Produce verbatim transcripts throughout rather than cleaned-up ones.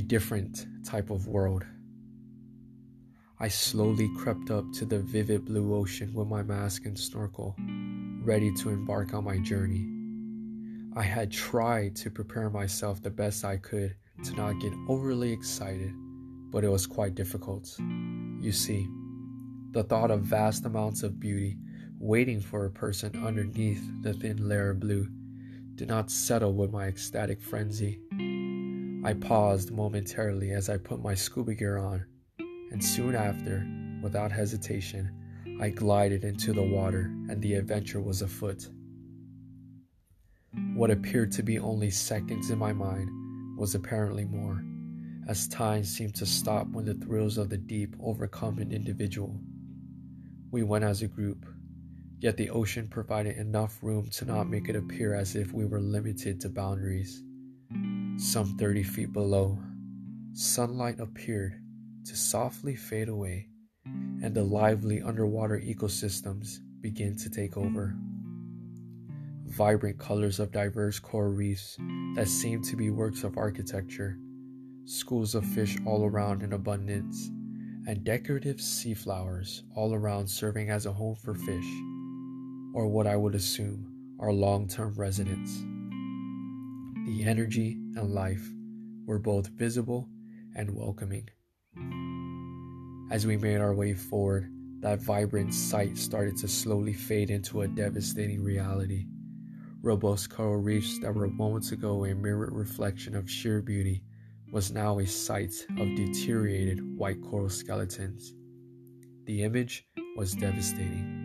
a different type of world. I slowly crept up to the vivid blue ocean with my mask and snorkel, ready to embark on my journey. I had tried to prepare myself the best I could to not get overly excited, but it was quite difficult. You see, the thought of vast amounts of beauty waiting for a person underneath the thin layer of blue did not settle with my ecstatic frenzy. I paused momentarily as I put my scuba gear on, and soon after, without hesitation, I glided into the water and the adventure was afoot. What appeared to be only seconds in my mind was apparently more, as time seemed to stop when the thrills of the deep overcome an individual. We went as a group, yet the ocean provided enough room to not make it appear as if we were limited to boundaries. Some thirty feet below, sunlight appeared to softly fade away, and the lively underwater ecosystems begin to take over. Vibrant colors of diverse coral reefs that seem to be works of architecture, schools of fish all around in abundance, and decorative sea flowers all around serving as a home for fish, or what I would assume are long-term residents. The energy and life were both visible and welcoming. As we made our way forward, that vibrant sight started to slowly fade into a devastating reality. Robust coral reefs that were moments ago a mirrored reflection of sheer beauty was now a sight of deteriorated white coral skeletons. The image was devastating.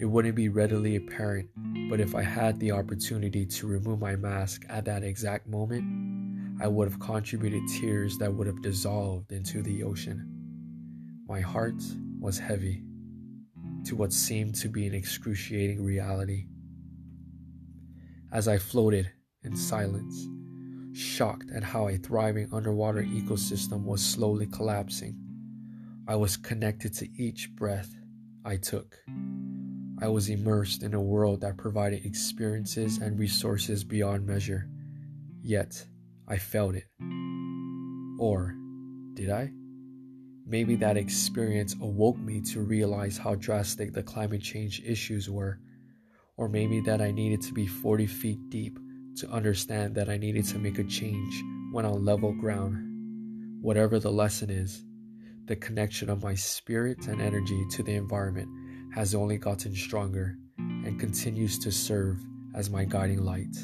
It wouldn't be readily apparent, but if I had the opportunity to remove my mask at that exact moment, I would have contributed tears that would have dissolved into the ocean. My heart was heavy to what seemed to be an excruciating reality. As I floated in silence, shocked at how a thriving underwater ecosystem was slowly collapsing, I was connected to each breath I took. I was immersed in a world that provided experiences and resources beyond measure. Yet, I felt it. Or did I? Maybe that experience awoke me to realize how drastic the climate change issues were. Or maybe that I needed to be forty feet deep to understand that I needed to make a change when on level ground. Whatever the lesson is, the connection of my spirit and energy to the environment has only gotten stronger and continues to serve as my guiding light.